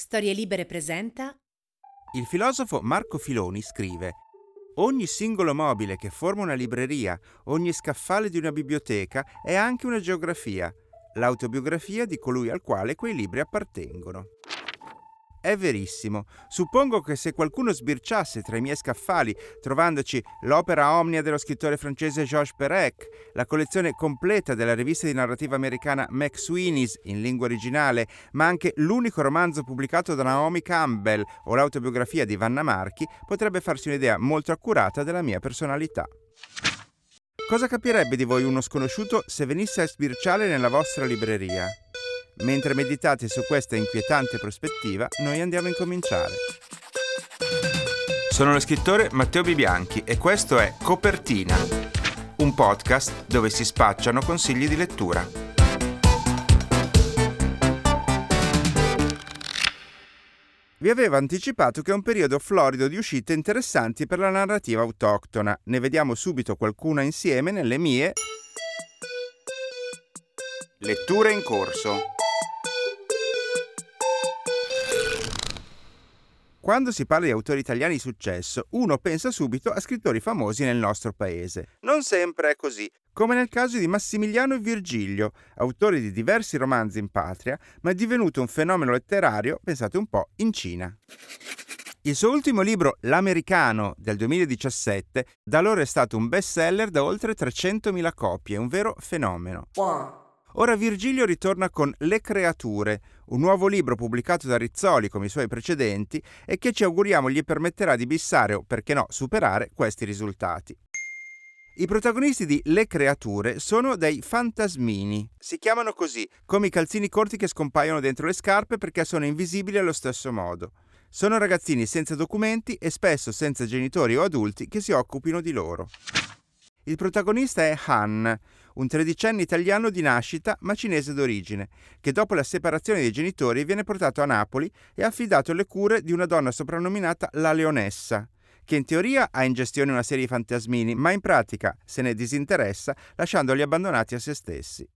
Storie Libere presenta. Il filosofo Marco Filoni scrive: ogni singolo mobile che forma una libreria, ogni scaffale di una biblioteca è anche una geografia, l'autobiografia di colui al quale quei libri appartengono. È verissimo. Suppongo che se qualcuno sbirciasse tra i miei scaffali, trovandoci l'opera omnia dello scrittore francese Georges Perec, la collezione completa della rivista di narrativa americana McSweeney's in lingua originale, ma anche l'unico romanzo pubblicato da Naomi Campbell o l'autobiografia di Vanna Marchi, potrebbe farsi un'idea molto accurata della mia personalità. Cosa capirebbe di voi uno sconosciuto se venisse a sbirciare nella vostra libreria? Mentre meditate su questa inquietante prospettiva, noi andiamo a incominciare. Sono lo scrittore Matteo Bianchi e questo è Copertina, un podcast dove si spacciano consigli di lettura. Vi avevo anticipato che è un periodo florido di uscite interessanti per la narrativa autoctona. Ne vediamo subito qualcuna insieme nelle mie letture in corso. Quando si parla di autori italiani di successo, uno pensa subito a scrittori famosi nel nostro paese. Non sempre è così, come nel caso di Massimiliano Virgilio, autore di diversi romanzi in patria, ma è divenuto un fenomeno letterario, pensate un po', in Cina. Il suo ultimo libro, L'Americano, del 2017, da allora è stato un bestseller da oltre 300.000 copie, un vero fenomeno. Wow. Ora Virgilio ritorna con Le Creature, un nuovo libro pubblicato da Rizzoli come i suoi precedenti e che ci auguriamo gli permetterà di bissare o, perché no, superare questi risultati. I protagonisti di Le Creature sono dei fantasmini. Si chiamano così, come i calzini corti che scompaiono dentro le scarpe perché sono invisibili allo stesso modo. Sono ragazzini senza documenti e spesso senza genitori o adulti che si occupino di loro. Il protagonista è Han, un tredicenne italiano di nascita ma cinese d'origine, che dopo la separazione dei genitori viene portato a Napoli e affidato alle cure di una donna soprannominata La Leonessa, che in teoria ha in gestione una serie di fantasmini, ma in pratica se ne disinteressa lasciandoli abbandonati a se stessi.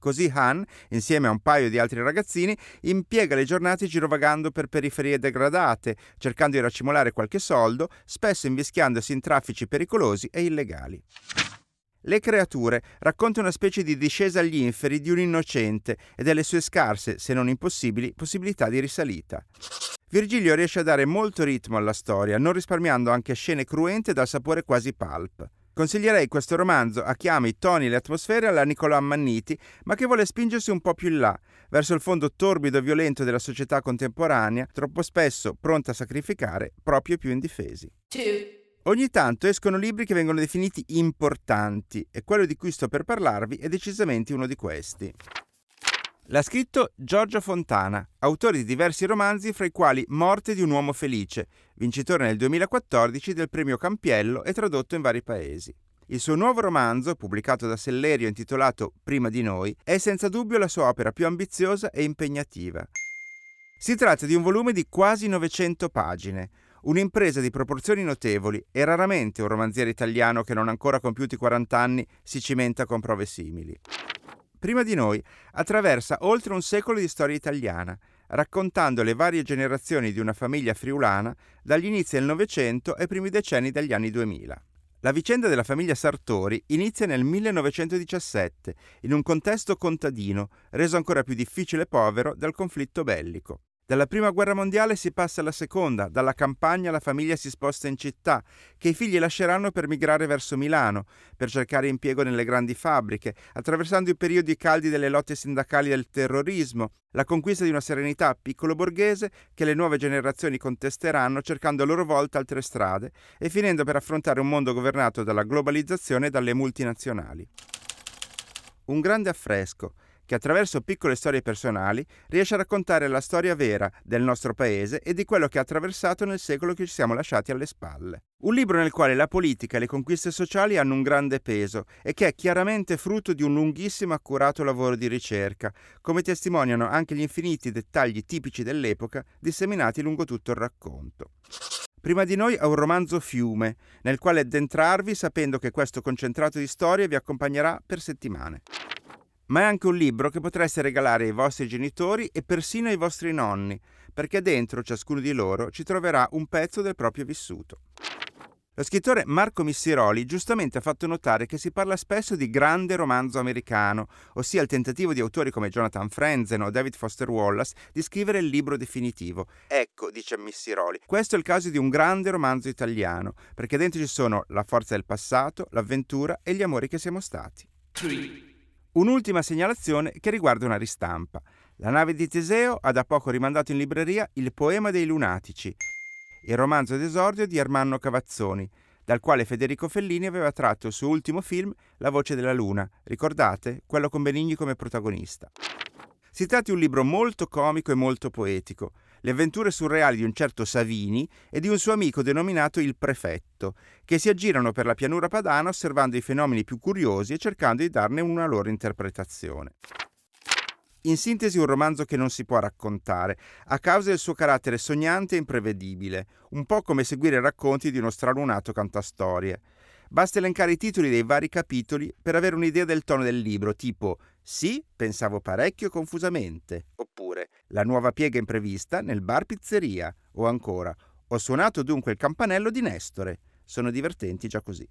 Così Han, insieme a un paio di altri ragazzini, impiega le giornate girovagando per periferie degradate, cercando di racimolare qualche soldo, spesso invischiandosi in traffici pericolosi e illegali. Le Creature racconta una specie di discesa agli inferi di un innocente e delle sue scarse, se non impossibili, possibilità di risalita. Virgilio riesce a dare molto ritmo alla storia, non risparmiando anche scene cruente dal sapore quasi pulp. Consiglierei questo romanzo a chi ama i toni e le atmosfere alla Nicolò Ammanniti, ma che vuole spingersi un po' più in là, verso il fondo torbido e violento della società contemporanea, troppo spesso pronta a sacrificare proprio i più indifesi. Ogni tanto escono libri che vengono definiti importanti, e quello di cui sto per parlarvi è decisamente uno di questi. L'ha scritto Giorgio Fontana, autore di diversi romanzi fra i quali Morte di un uomo felice, vincitore nel 2014 del premio Campiello e tradotto in vari paesi. Il suo nuovo romanzo, pubblicato da Sellerio intitolato Prima di noi, è senza dubbio la sua opera più ambiziosa e impegnativa. Si tratta di un volume di quasi 900 pagine, un'impresa di proporzioni notevoli e raramente un romanziere italiano che non ha ancora compiuto i 40 anni si cimenta con prove simili. Prima di noi attraversa oltre un secolo di storia italiana, raccontando le varie generazioni di una famiglia friulana dagli inizi del Novecento ai primi decenni degli anni 2000. La vicenda della famiglia Sartori inizia nel 1917, in un contesto contadino, reso ancora più difficile e povero dal conflitto bellico. Dalla prima guerra mondiale si passa alla seconda, dalla campagna la famiglia si sposta in città, che i figli lasceranno per migrare verso Milano, per cercare impiego nelle grandi fabbriche, attraversando i periodi caldi delle lotte sindacali e del terrorismo, la conquista di una serenità piccolo-borghese che le nuove generazioni contesteranno cercando a loro volta altre strade e finendo per affrontare un mondo governato dalla globalizzazione e dalle multinazionali. Un grande affresco, che attraverso piccole storie personali riesce a raccontare la storia vera del nostro paese e di quello che ha attraversato nel secolo che ci siamo lasciati alle spalle. Un libro nel quale la politica e le conquiste sociali hanno un grande peso e che è chiaramente frutto di un lunghissimo e accurato lavoro di ricerca, come testimoniano anche gli infiniti dettagli tipici dell'epoca disseminati lungo tutto il racconto. Prima di noi è un romanzo fiume, nel quale addentrarvi sapendo che questo concentrato di storie vi accompagnerà per settimane. ma è anche un libro che potreste regalare ai vostri genitori e persino ai vostri nonni, perché dentro ciascuno di loro ci troverà un pezzo del proprio vissuto. Lo scrittore Marco Missiroli giustamente ha fatto notare che si parla spesso di grande romanzo americano, ossia il tentativo di autori come Jonathan Franzen o David Foster Wallace di scrivere il libro definitivo. Ecco, dice Missiroli, questo è il caso di un grande romanzo italiano, perché dentro ci sono la forza del passato, l'avventura e gli amori che siamo stati. Un'ultima segnalazione che riguarda una ristampa. La nave di Teseo ha da poco rimandato in libreria Il poema dei Lunatici, il romanzo d'esordio di Ermanno Cavazzoni, dal quale Federico Fellini aveva tratto il suo ultimo film La voce della luna, ricordate? Quello con Benigni come protagonista. Si tratta di un libro molto comico e molto poetico, le avventure surreali di un certo Savini e di un suo amico denominato Il Prefetto, che si aggirano per la pianura padana osservando i fenomeni più curiosi e cercando di darne una loro interpretazione. In sintesi un romanzo che non si può raccontare, a causa del suo carattere sognante e imprevedibile, un po' come seguire i racconti di uno stralunato cantastorie. Basta elencare i titoli dei vari capitoli per avere un'idea del tono del libro, tipo «Sì, pensavo parecchio confusamente», oppure «La nuova piega imprevista nel bar pizzeria», o ancora «Ho suonato dunque il campanello di Nestore». Sono divertenti già così.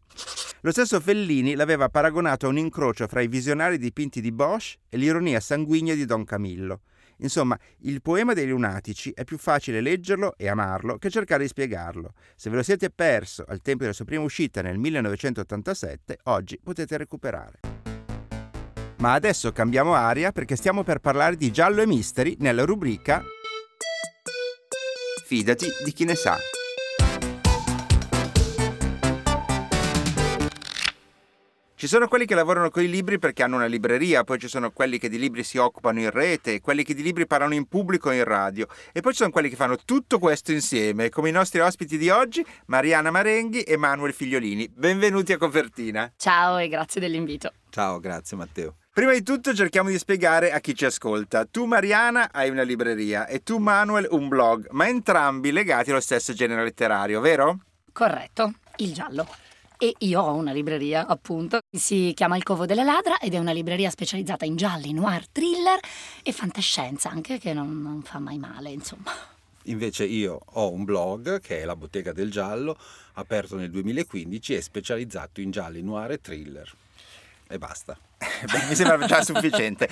Lo stesso Fellini l'aveva paragonato a un incrocio fra i visionari dipinti di Bosch e l'ironia sanguigna di Don Camillo. Insomma, Il poema dei Lunatici è più facile leggerlo e amarlo che cercare di spiegarlo. Se ve lo siete perso al tempo della sua prima uscita nel 1987, oggi potete recuperare. Ma adesso cambiamo aria perché stiamo per parlare di giallo e mystery nella rubrica Fidati di chi ne sa. Ci sono quelli che lavorano con i libri perché hanno una libreria, poi ci sono quelli che di libri si occupano in rete, quelli che di libri parlano in pubblico e in radio, e poi ci sono quelli che fanno tutto questo insieme, come i nostri ospiti di oggi, Mariana Marenghi e Manuel Figliolini. Benvenuti a Copertina. Ciao e grazie dell'invito. Ciao, grazie Matteo. Prima di tutto cerchiamo di spiegare a chi ci ascolta. Tu Mariana hai una libreria e tu Manuel un blog, ma entrambi legati allo stesso genere letterario, vero? Corretto, il giallo. E io ho una libreria, appunto, si chiama Il Covo della Ladra ed è una libreria specializzata in gialli, noir, thriller e fantascienza, anche che non fa mai male, insomma. Invece io ho un blog che è La Bottega del Giallo, aperto nel 2015 e specializzato in gialli, noir e thriller. E basta. Beh, mi sembra già sufficiente.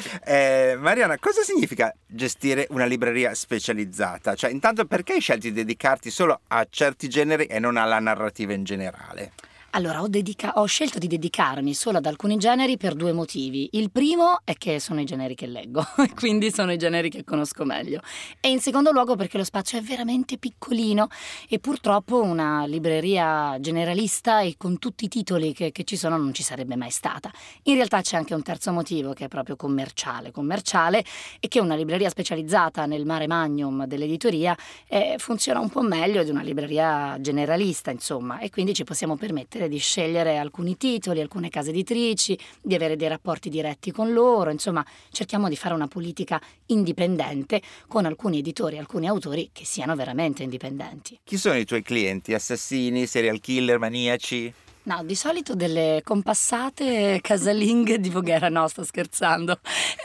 Mariana, cosa significa gestire una libreria specializzata? Cioè, intanto perché hai scelto di dedicarti solo a certi generi e non alla narrativa in generale? Allora, ho scelto di dedicarmi solo ad alcuni generi per due motivi. Il primo è che sono i generi che leggo, quindi sono i generi che conosco meglio. E in secondo luogo perché lo spazio è veramente piccolino e purtroppo una libreria generalista e con tutti i titoli che ci sono non ci sarebbe mai stata. In realtà c'è anche un terzo motivo che è proprio commerciale, e che una libreria specializzata nel mare magnum dell'editoria funziona un po' meglio di una libreria generalista, insomma, e quindi ci possiamo permettere di scegliere alcuni titoli, alcune case editrici, di avere dei rapporti diretti con loro, insomma cerchiamo di fare una politica indipendente con alcuni editori, alcuni autori che siano veramente indipendenti. Chi sono i tuoi clienti? Assassini, serial killer, maniaci? No, di solito delle compassate casalinghe di Voghera, no, sto scherzando,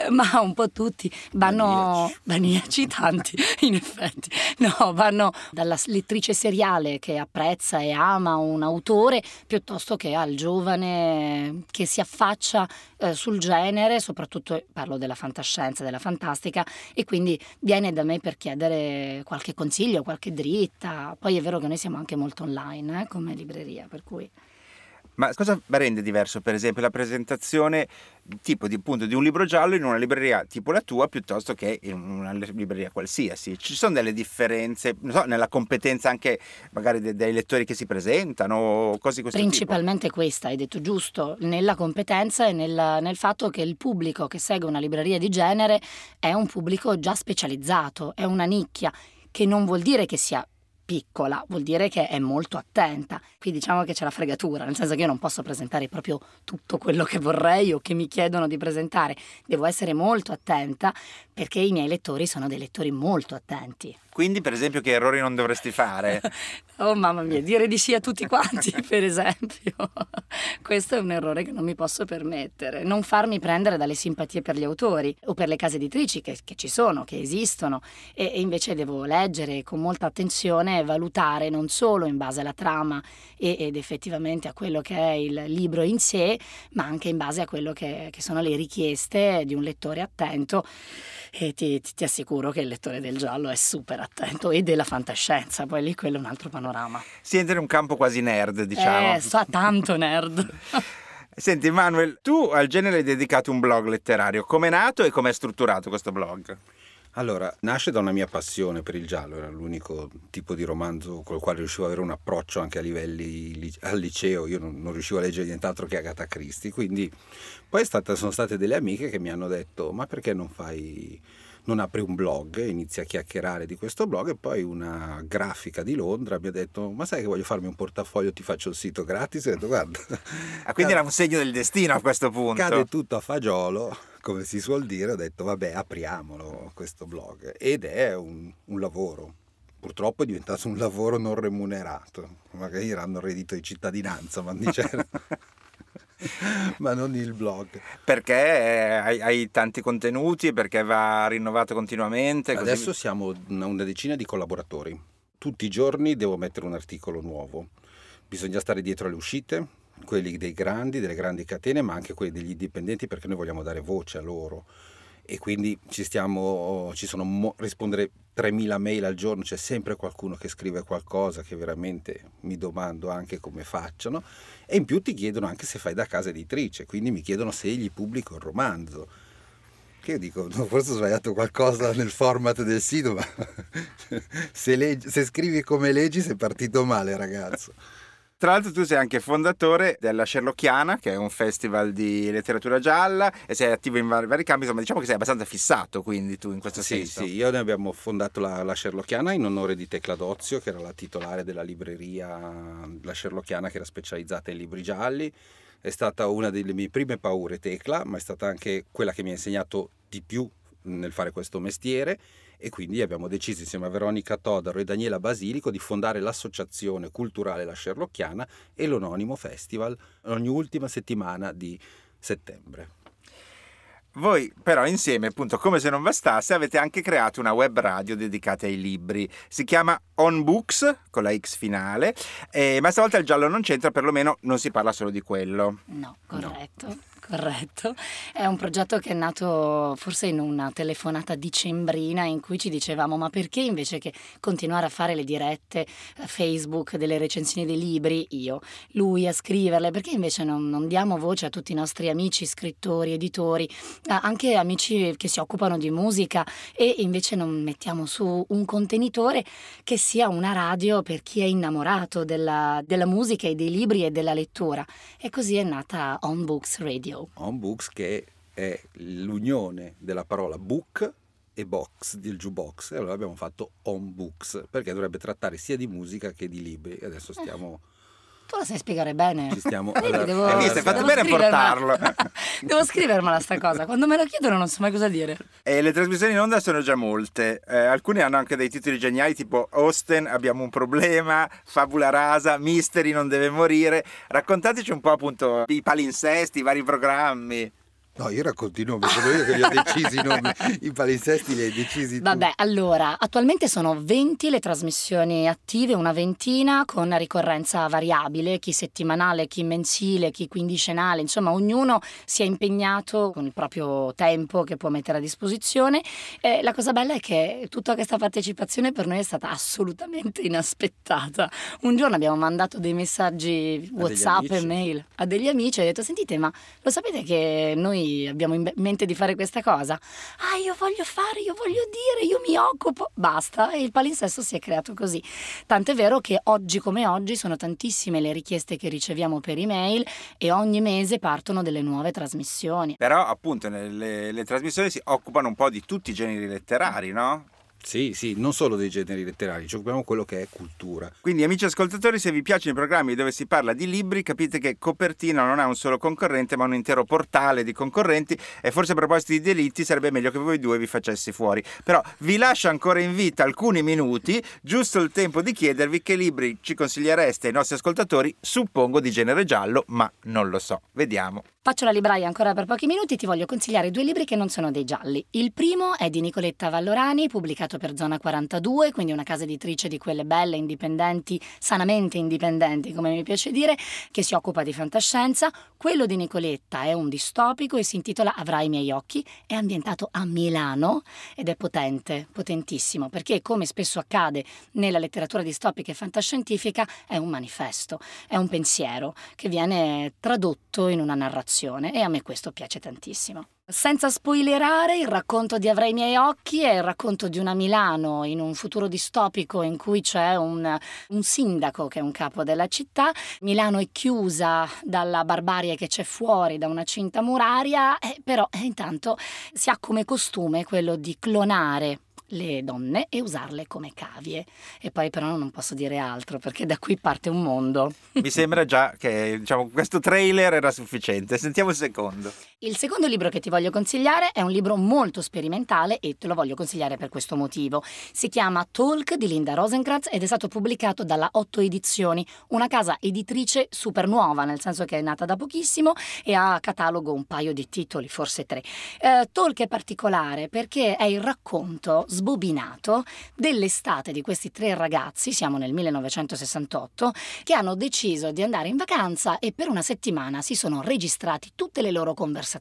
ma un po' tutti vanno, maniaci tanti in effetti, no, vanno dalla lettrice seriale che apprezza e ama un autore piuttosto che al giovane che si affaccia sul genere, soprattutto parlo della fantascienza, della fantastica, e quindi viene da me per chiedere qualche consiglio, qualche dritta. Poi è vero che noi siamo anche molto online come libreria, per cui... Ma cosa rende diverso, per esempio, la presentazione tipo di, appunto, di un libro giallo in una libreria tipo la tua piuttosto che in una libreria qualsiasi? Ci sono delle differenze, non so, nella competenza anche magari dei lettori che si presentano o cose di questo tipo? Principalmente questa, hai detto giusto, nella competenza e nel fatto che il pubblico che segue una libreria di genere è un pubblico già specializzato, è una nicchia, che non vuol dire che sia piccola, vuol dire che è molto attenta. Qui diciamo che c'è la fregatura, nel senso che io non posso presentare proprio tutto quello che vorrei o che mi chiedono di presentare, devo essere molto attenta perché i miei lettori sono dei lettori molto attenti. Quindi, per esempio, che errori non dovresti fare? Oh mamma mia, dire di sì a tutti quanti, per esempio. Questo è un errore che non mi posso permettere. Non farmi prendere dalle simpatie per gli autori o per le case editrici che ci sono, che esistono, e invece devo leggere con molta attenzione e valutare non solo in base alla trama ed effettivamente a quello che è il libro in sé, ma anche in base a quello che sono le richieste di un lettore attento, e ti assicuro che il lettore del giallo è super attento, e della fantascienza, poi lì quello è un altro panorama. Si entra in un campo quasi nerd, diciamo. Sa tanto nerd. Senti Manuel, tu al genere hai dedicato un blog letterario, com'è nato e com'è strutturato questo blog? Allora, nasce da una mia passione per il giallo, era l'unico tipo di romanzo col quale riuscivo ad avere un approccio anche a livelli al liceo, io non riuscivo a leggere nient'altro che Agatha Christie, quindi poi sono state delle amiche che mi hanno detto ma perché non apri un blog, inizia a chiacchierare di questo blog, e poi una grafica di Londra mi ha detto ma sai che voglio farmi un portafoglio, ti faccio il sito gratis, e ho detto guarda. Ah, quindi era un segno del destino a questo punto. Cade tutto a fagiolo, come si suol dire, ho detto vabbè apriamolo questo blog, ed è un lavoro, purtroppo è diventato un lavoro non remunerato, magari hanno reddito di cittadinanza, ma diceva ma non il blog, perché hai tanti contenuti, perché va rinnovato continuamente. Adesso così... siamo una decina di collaboratori, tutti i giorni devo mettere un articolo nuovo, bisogna stare dietro alle uscite, quelli delle grandi catene, ma anche quelli degli indipendenti, perché noi vogliamo dare voce a loro, e quindi rispondere 3.000 mail al giorno, c'è sempre qualcuno che scrive qualcosa che veramente mi domando anche come facciano, e in più ti chiedono anche se fai da casa editrice, quindi mi chiedono se gli pubblico il romanzo, che io dico forse ho sbagliato qualcosa nel format del sito, ma se scrivi come leggi sei partito male, ragazzo. Tra l'altro tu sei anche fondatore della Scerlocchiana, che è un festival di letteratura gialla, e sei attivo in vari campi, insomma diciamo che sei abbastanza fissato quindi tu in questo senso. Sì, io ne abbiamo fondato la Scerlocchiana in onore di Tecla Dozio, che era la titolare della libreria La Scerlocchiana, che era specializzata in libri gialli. È stata una delle mie prime paure Tecla, ma è stata anche quella che mi ha insegnato di più nel fare questo mestiere, e quindi abbiamo deciso insieme a Veronica Todaro e Daniela Basilico di fondare l'associazione culturale La Scerlocchiana e l'Ononimo Festival ogni ultima settimana di settembre. Voi però insieme, appunto, come se non bastasse, avete anche creato una web radio dedicata ai libri, si chiama Onboox con la X finale, ma stavolta il giallo non c'entra, perlomeno non si parla solo di quello. No, corretto. No. Corretto, è un progetto che è nato forse in una telefonata dicembrina in cui ci dicevamo ma perché invece che continuare a fare le dirette Facebook delle recensioni dei libri, lui a scriverle, perché invece non diamo voce a tutti i nostri amici scrittori, editori, anche amici che si occupano di musica, e invece non mettiamo su un contenitore che sia una radio per chi è innamorato della musica e dei libri e della lettura, e così è nata Onboox Radio. Onboox, che è l'unione della parola book e box, del jukebox, e allora abbiamo fatto Onboox perché dovrebbe trattare sia di musica che di libri, e adesso stiamo... Tu la sai spiegare bene. Ci stiamo... allora, hai visto, è fatto bene a portarlo. Devo scrivermela sta cosa, quando me la chiedono non so mai cosa dire. E le trasmissioni in onda sono già molte, alcune hanno anche dei titoli geniali tipo Austen, abbiamo un problema, Fabula rasa, Mystery non deve morire. Raccontateci un po' appunto i palinsesti, i vari programmi. No, io racconto i nomi, sono io che li ho decisi i nomi, i palinsesti li hai decisi tu. Vabbè, allora, attualmente sono 20 le trasmissioni attive, una ventina con ricorrenza variabile, chi settimanale, chi mensile, chi quindicenale, insomma ognuno si è impegnato con il proprio tempo che può mettere a disposizione. La cosa bella è che tutta questa partecipazione per noi è stata assolutamente inaspettata. Un giorno abbiamo mandato dei messaggi WhatsApp e mail a degli amici e ho detto sentite, ma lo sapete che noi abbiamo in mente di fare questa cosa? Ah, io voglio fare, io voglio dire, io mi occupo, basta. E il palinsesto si è creato così, tant'è vero che oggi come oggi sono tantissime le richieste che riceviamo per email e ogni mese partono delle nuove trasmissioni. Però appunto le trasmissioni si occupano un po' di tutti i generi letterari, no? Sì, sì, non solo dei generi letterari, ci occupiamo quello che è cultura. Quindi, amici ascoltatori, se vi piacciono i programmi dove si parla di libri, capite che Copertina non ha un solo concorrente, ma un intero portale di concorrenti, e forse a proposito di delitti sarebbe meglio che voi due vi facessi fuori. Però vi lascio ancora in vita alcuni minuti, giusto il tempo di chiedervi che libri ci consigliereste ai nostri ascoltatori, suppongo di genere giallo, ma non lo so. Vediamo. Faccio la libraia ancora per pochi minuti, ti voglio consigliare due libri che non sono dei gialli. Il primo è di Nicoletta Vallorani, pubblicato per Zona 42, quindi una casa editrice di quelle belle, indipendenti, sanamente indipendenti, come mi piace dire, che si occupa di fantascienza. Quello di Nicoletta è un distopico e si intitola Avrai i miei occhi, è ambientato a Milano ed è potente, potentissimo, perché come spesso accade nella letteratura distopica e fantascientifica è un manifesto, è un pensiero che viene tradotto in una narrazione. E a me questo piace tantissimo. Senza spoilerare, il racconto di Avrai i miei occhi è il racconto di una Milano in un futuro distopico in cui c'è un sindaco che è un capo della città. Milano è chiusa dalla barbarie che c'è fuori, da una cinta muraria, però intanto si ha come costume quello di clonare le donne e usarle come cavie. E poi però non posso dire altro, perché da qui parte un mondo. Mi sembra già che, diciamo, questo trailer era sufficiente. Sentiamo il secondo. Il secondo libro che ti voglio consigliare è un libro molto sperimentale e te lo voglio consigliare per questo motivo. Si chiama Talk di Linda Rosenkrantz ed è stato pubblicato dalla Otto Edizioni, una casa editrice super nuova, nel senso che è nata da pochissimo e ha a catalogo un paio di titoli, forse tre. Talk è particolare perché è il racconto sbobinato dell'estate di questi tre ragazzi, siamo nel 1968, che hanno deciso di andare in vacanza e per una settimana si sono registrati tutte le loro conversazioni.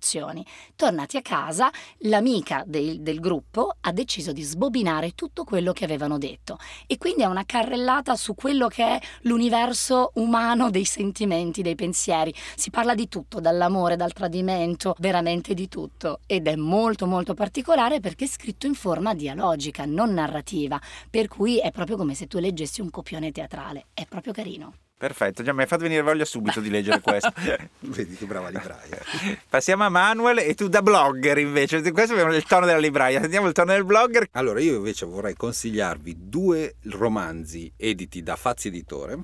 Tornati a casa, l'amica del gruppo ha deciso di sbobinare tutto quello che avevano detto, e quindi è una carrellata su quello che è l'universo umano dei sentimenti, dei pensieri. Si parla di tutto, dall'amore, dal tradimento, veramente di tutto, ed è molto molto particolare perché è scritto in forma dialogica, non narrativa, per cui è proprio come se tu leggessi un copione teatrale. È proprio carino. Perfetto, già mi hai fatto venire voglia subito di leggere questo. Vedi che brava libraia. Passiamo a Manuel, e tu da blogger invece. Questo è il tono della libraia. Sentiamo il tono del blogger. Allora, io invece vorrei consigliarvi due romanzi editi da Fazi Editore,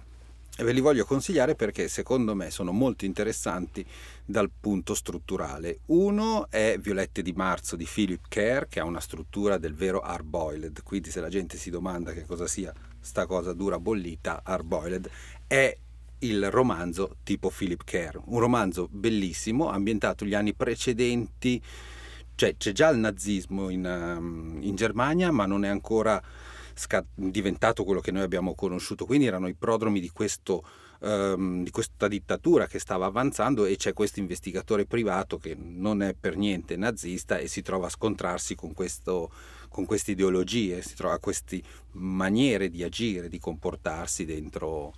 e ve li voglio consigliare perché secondo me sono molto interessanti dal punto strutturale. Uno è Violette di marzo di Philip Kerr, che ha una struttura del vero hard boiled, quindi se la gente si domanda che cosa sia sta cosa dura bollita, hard boiled è il romanzo tipo Philip Kerr, un romanzo bellissimo ambientato gli anni precedenti, cioè c'è già il nazismo in Germania, ma non è ancora diventato quello che noi abbiamo conosciuto, quindi erano i prodromi di questa dittatura che stava avanzando, e c'è questo investigatore privato che non è per niente nazista e si trova a scontrarsi con queste ideologie, si trova a queste maniere di agire, di comportarsi dentro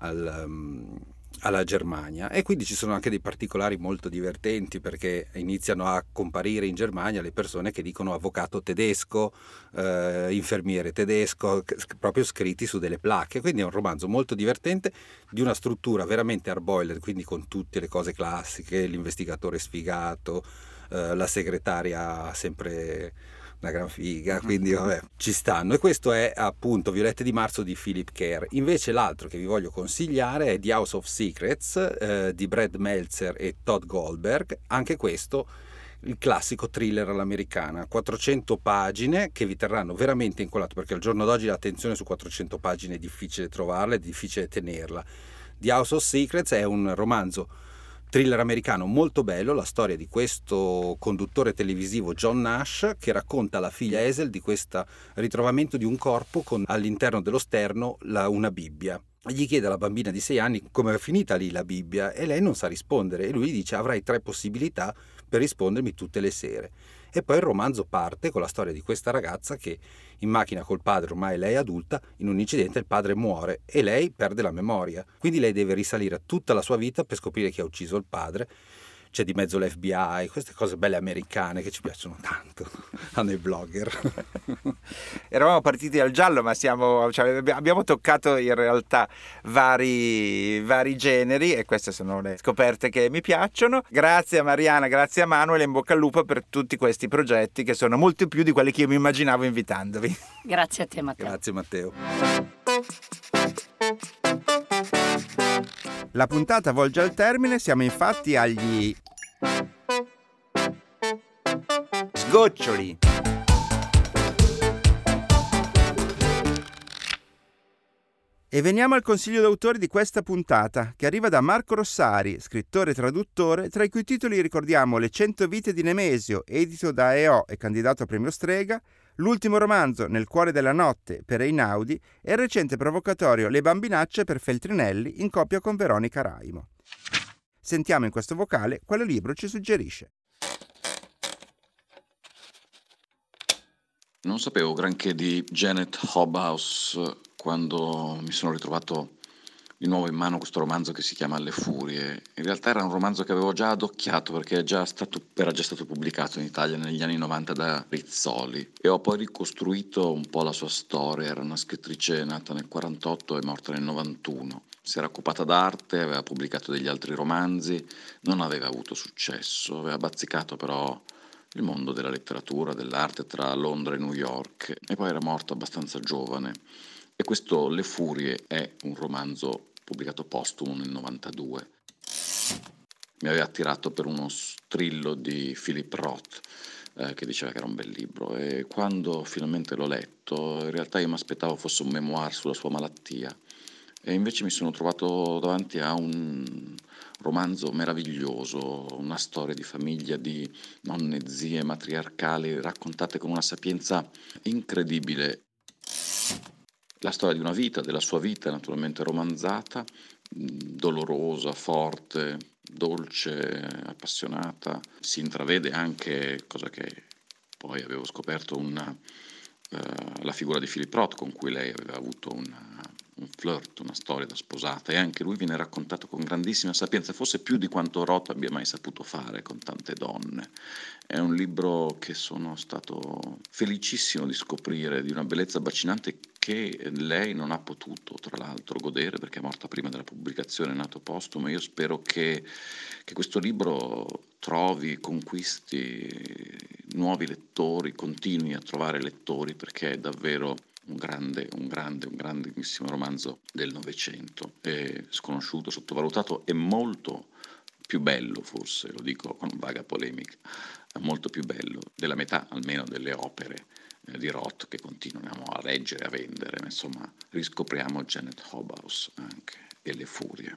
alla Germania. E quindi ci sono anche dei particolari molto divertenti, perché iniziano a comparire in Germania le persone che dicono avvocato tedesco, infermiere tedesco, proprio scritti su delle placche. Quindi è un romanzo molto divertente, di una struttura veramente hard-boiled, quindi con tutte le cose classiche, l'investigatore sfigato, la segretaria sempre una gran figa, quindi vabbè, ci stanno. E questo è appunto Violette di marzo di Philip Kerr. Invece l'altro che vi voglio consigliare è The House of Secrets di Brad Meltzer e Todd Goldberg. Anche questo il classico thriller all'americana, 400 pagine che vi terranno veramente incollato, perché al giorno d'oggi l'attenzione su 400 pagine è difficile trovarla, è difficile tenerla. The House of Secrets è un romanzo thriller americano molto bello, la storia di questo conduttore televisivo John Nash, che racconta alla figlia Hazel di questo ritrovamento di un corpo con all'interno dello sterno una Bibbia. Gli chiede alla bambina di 6 anni come è finita lì la Bibbia, e lei non sa rispondere, e lui dice avrai 3 possibilità per rispondermi tutte le sere. E poi il romanzo parte con la storia di questa ragazza che in macchina col padre, ormai lei adulta, in un incidente il padre muore e lei perde la memoria, quindi lei deve risalire a tutta la sua vita per scoprire chi ha ucciso il padre. c'è di mezzo l'FBI, queste cose belle americane che ci piacciono tanto a noi blogger. Eravamo partiti dal giallo, ma abbiamo toccato in realtà vari generi, e queste sono le scoperte che mi piacciono. Grazie a Mariana, grazie a Manuel, in bocca al lupo per tutti questi progetti che sono molti più di quelli che io mi immaginavo invitandovi. Grazie a te, Matteo. Grazie, Matteo. La puntata volge al termine, siamo infatti agli sgoccioli. E veniamo al consiglio d'autore di questa puntata, che arriva da Marco Rossari, scrittore e traduttore, tra i cui titoli ricordiamo Le 100 vite di Nemesio, edito da EO e candidato a premio Strega, l'ultimo romanzo Nel cuore della notte per Einaudi e il recente provocatorio Le bambinacce per Feltrinelli in coppia con Veronica Raimo. Sentiamo in questo vocale quale libro ci suggerisce. Non sapevo granché di Janet Hobhouse quando mi sono ritrovato di nuovo in mano questo romanzo che si chiama Le Furie. In realtà era un romanzo che avevo già adocchiato perché era già stato pubblicato in Italia negli anni 90 da Rizzoli, e ho poi ricostruito un po' la sua storia. Era una scrittrice nata nel 48 e morta nel 91. Si era occupata d'arte, aveva pubblicato degli altri romanzi, non aveva avuto successo, aveva bazzicato però il mondo della letteratura, dell'arte tra Londra e New York, e poi era morta abbastanza giovane. E questo Le Furie è un romanzo pubblicato postumo nel 92. Mi aveva attirato per uno strillo di Philip Roth che diceva che era un bel libro, e quando finalmente l'ho letto in realtà io mi aspettavo fosse un memoir sulla sua malattia, e invece mi sono trovato davanti a un romanzo meraviglioso, una storia di famiglia, di nonne, zie, matriarcali raccontate con una sapienza incredibile. La storia di una vita, della sua vita, naturalmente romanzata, dolorosa, forte, dolce, appassionata. Si intravede anche, cosa che poi avevo scoperto, la figura di Philip Roth, con cui lei aveva avuto un flirt, una storia da sposata, e anche lui viene raccontato con grandissima sapienza, forse più di quanto Roth abbia mai saputo fare con tante donne. È un libro che sono stato felicissimo di scoprire, di una bellezza abbacinante che lei non ha potuto, tra l'altro, godere perché è morta prima della pubblicazione, è nato postumo. Io spero che questo libro trovi, conquisti nuovi lettori, continui a trovare lettori, perché è davvero un grandissimo romanzo del Novecento, sconosciuto, sottovalutato e molto più bello, forse, lo dico con vaga polemica, molto più bello della metà almeno delle opere di Roth che continuiamo a leggere, a vendere. Insomma, riscopriamo Janet Hobhouse anche e Le Furie.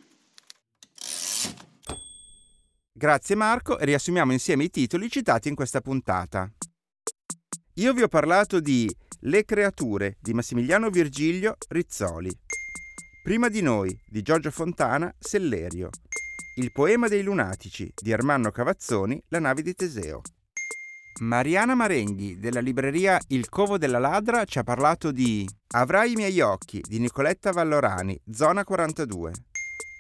Grazie Marco, e riassumiamo insieme i titoli citati in questa puntata. Io vi ho parlato di Le Creature di Massimiliano Virgilio, Rizzoli; Prima di noi di Giorgio Fontana, Sellerio; Il poema dei Lunatici di Ermanno Cavazzoni, La nave di Teseo. Mariana Marenghi della libreria Il Covo della Ladra ci ha parlato di Avrai i miei occhi di Nicoletta Vallorani, Zona 42;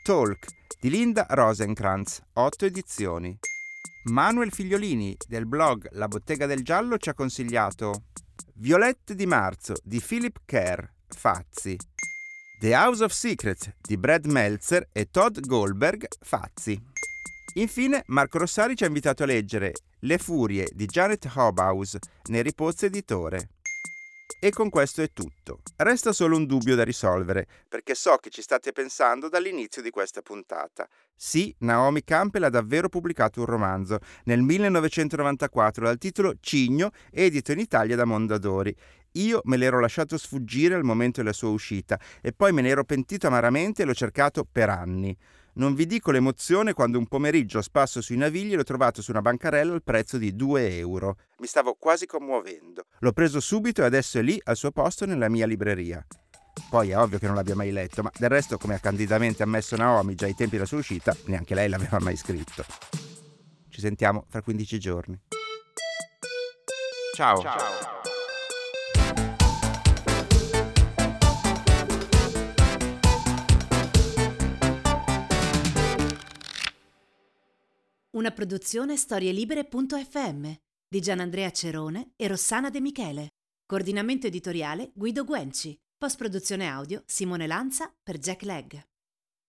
Talk di Linda Rosenkrantz, 8 Edizioni. Manuel Figliolini del blog La Bottega del Giallo ci ha consigliato Violette di marzo di Philip Kerr, Fazi; The House of Secrets di Brad Meltzer e Todd Goldberg, Fazi. Infine Marco Rossari ci ha invitato a leggere Le Furie di Janet Hobhouse, Neri Pozzi Editore. E con questo è tutto. Resta solo un dubbio da risolvere, perché so che ci state pensando dall'inizio di questa puntata. Sì, Naomi Campbell ha davvero pubblicato un romanzo nel 1994 dal titolo Cigno, edito in Italia da Mondadori. Io me l'ero lasciato sfuggire al momento della sua uscita e poi me ne ero pentito amaramente e l'ho cercato per anni. Non vi dico l'emozione quando un pomeriggio spasso sui Navigli l'ho trovato su una bancarella al prezzo di €2. Mi stavo quasi commuovendo. L'ho preso subito e adesso è lì al suo posto nella mia libreria. Poi è ovvio che non l'abbia mai letto, ma del resto, come ha candidamente ammesso Naomi già ai tempi della sua uscita, neanche lei l'aveva mai scritto. Ci sentiamo fra 15 giorni. Ciao. Ciao. Una produzione storielibere.fm di Gianandrea Cerone e Rossana De Michele. Coordinamento editoriale Guido Guenci. Post-produzione audio Simone Lanza per Jack Legg.